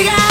we got.